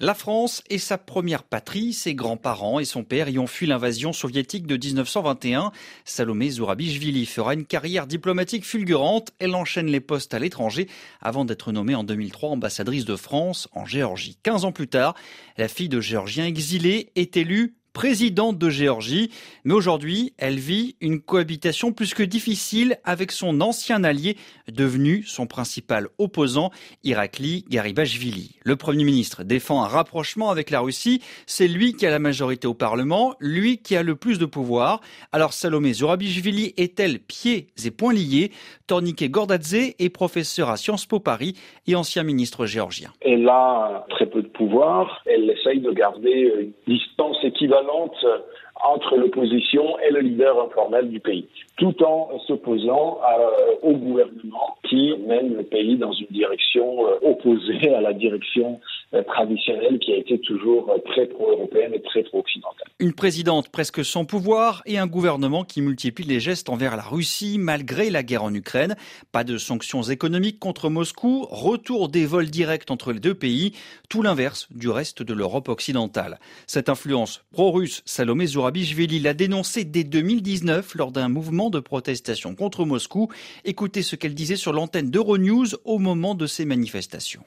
La France est sa première patrie, ses grands-parents et son père y ont fui l'invasion soviétique de 1921. Salomé Zourabichvili fera une carrière diplomatique fulgurante. Elle enchaîne les postes à l'étranger avant d'être nommée en 2003 ambassadrice de France en Géorgie. 15 ans plus tard, la fille de Géorgiens exilés est élue présidente de Géorgie. Mais aujourd'hui, elle vit une cohabitation plus que difficile avec son ancien allié, devenu son principal opposant, Irakli Garibachvili. Le Premier ministre défend un rapprochement avec la Russie. C'est lui qui a la majorité au Parlement, lui qui a le plus de pouvoir. Alors Salomé Zourabichvili est-elle pieds et poings liés? Tornike Gordadze est professeure à Sciences Po Paris et ancien ministre géorgien. Elle a très peu de pouvoir. Elle essaye de garder une distance équivalente entre l'opposition et le leader informel du pays, tout en s'opposant au gouvernement qui mène le pays dans une direction opposée à la direction traditionnelle qui a été toujours très pro-européenne et très pro-occidentale. Une présidente presque sans pouvoir et un gouvernement qui multiplie les gestes envers la Russie malgré la guerre en Ukraine. Pas de sanctions économiques contre Moscou, retour des vols directs entre les deux pays, tout l'inverse du reste de l'Europe occidentale. Cette influence pro-russe, Salomé Zourabichvili l'a dénoncée dès 2019 lors d'un mouvement de protestation contre Moscou. Écoutez ce qu'elle disait sur l'antenne d'Euronews au moment de ces manifestations.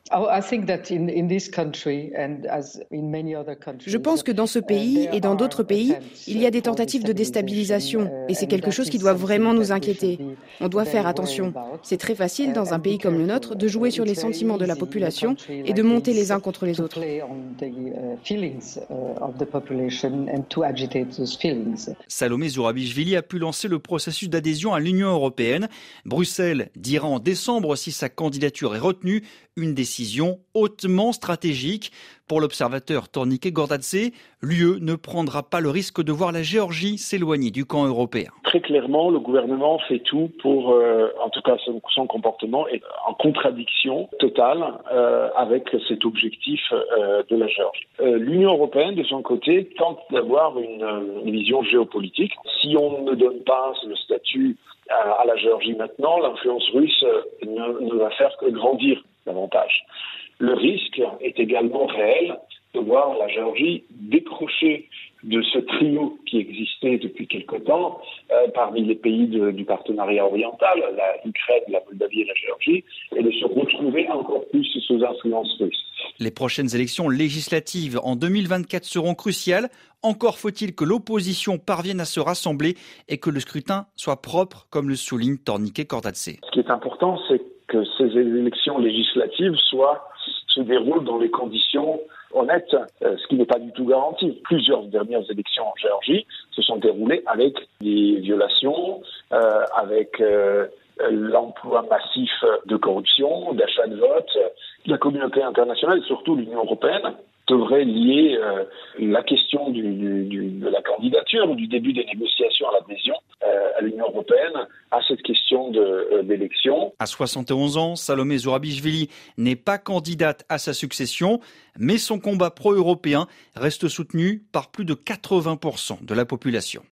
Je pense que dans ce pays et dans d'autres pays, il y a des tentatives de déstabilisation et c'est quelque chose qui doit vraiment nous inquiéter. On doit faire attention. C'est très facile dans un pays comme le nôtre de jouer sur les sentiments de la population et de monter les uns contre les autres. Salomé Zourabichvili a pu lancer le processus d'adhésion à l'Union européenne. Bruxelles dira en décembre si sa candidature est retenue, une décision hautement stratégique. Pour l'observateur Tornike Gordadze, l'UE ne prendra pas le risque de voir la Géorgie s'éloigner du camp européen. Très clairement, le gouvernement fait tout pour, en tout cas son comportement est en contradiction totale avec cet objectif de la Géorgie. L'Union européenne, de son côté, tente d'avoir une vision géopolitique. Si on ne donne pas le statut à la Géorgie maintenant, l'influence russe ne va faire que grandir davantage. Le risque est également réel de voir la Géorgie décrocher de ce trio qui existait depuis quelque temps parmi les pays du partenariat oriental, la Ukraine, la Moldavie et la Géorgie, et de se retrouver encore plus sous influence russe. Les prochaines élections législatives en 2024 seront cruciales. Encore faut-il que l'opposition parvienne à se rassembler et que le scrutin soit propre, comme le souligne Tornike Gordadze. Ce qui est important, c'est que ces élections législatives se déroulent dans des conditions honnêtes, ce qui n'est pas du tout garanti. Plusieurs dernières élections en Géorgie se sont déroulées avec des violations, avec l'emploi massif de corruption, d'achat de vote. La communauté internationale, surtout l'Union européenne, devrait lier la question de la candidature ou du début des négociations à l'adhésion à l'Union européenne à cette question d'élection. À 71 ans, Salomé Zourabichvili n'est pas candidate à sa succession, mais son combat pro-européen reste soutenu par plus de 80% de la population.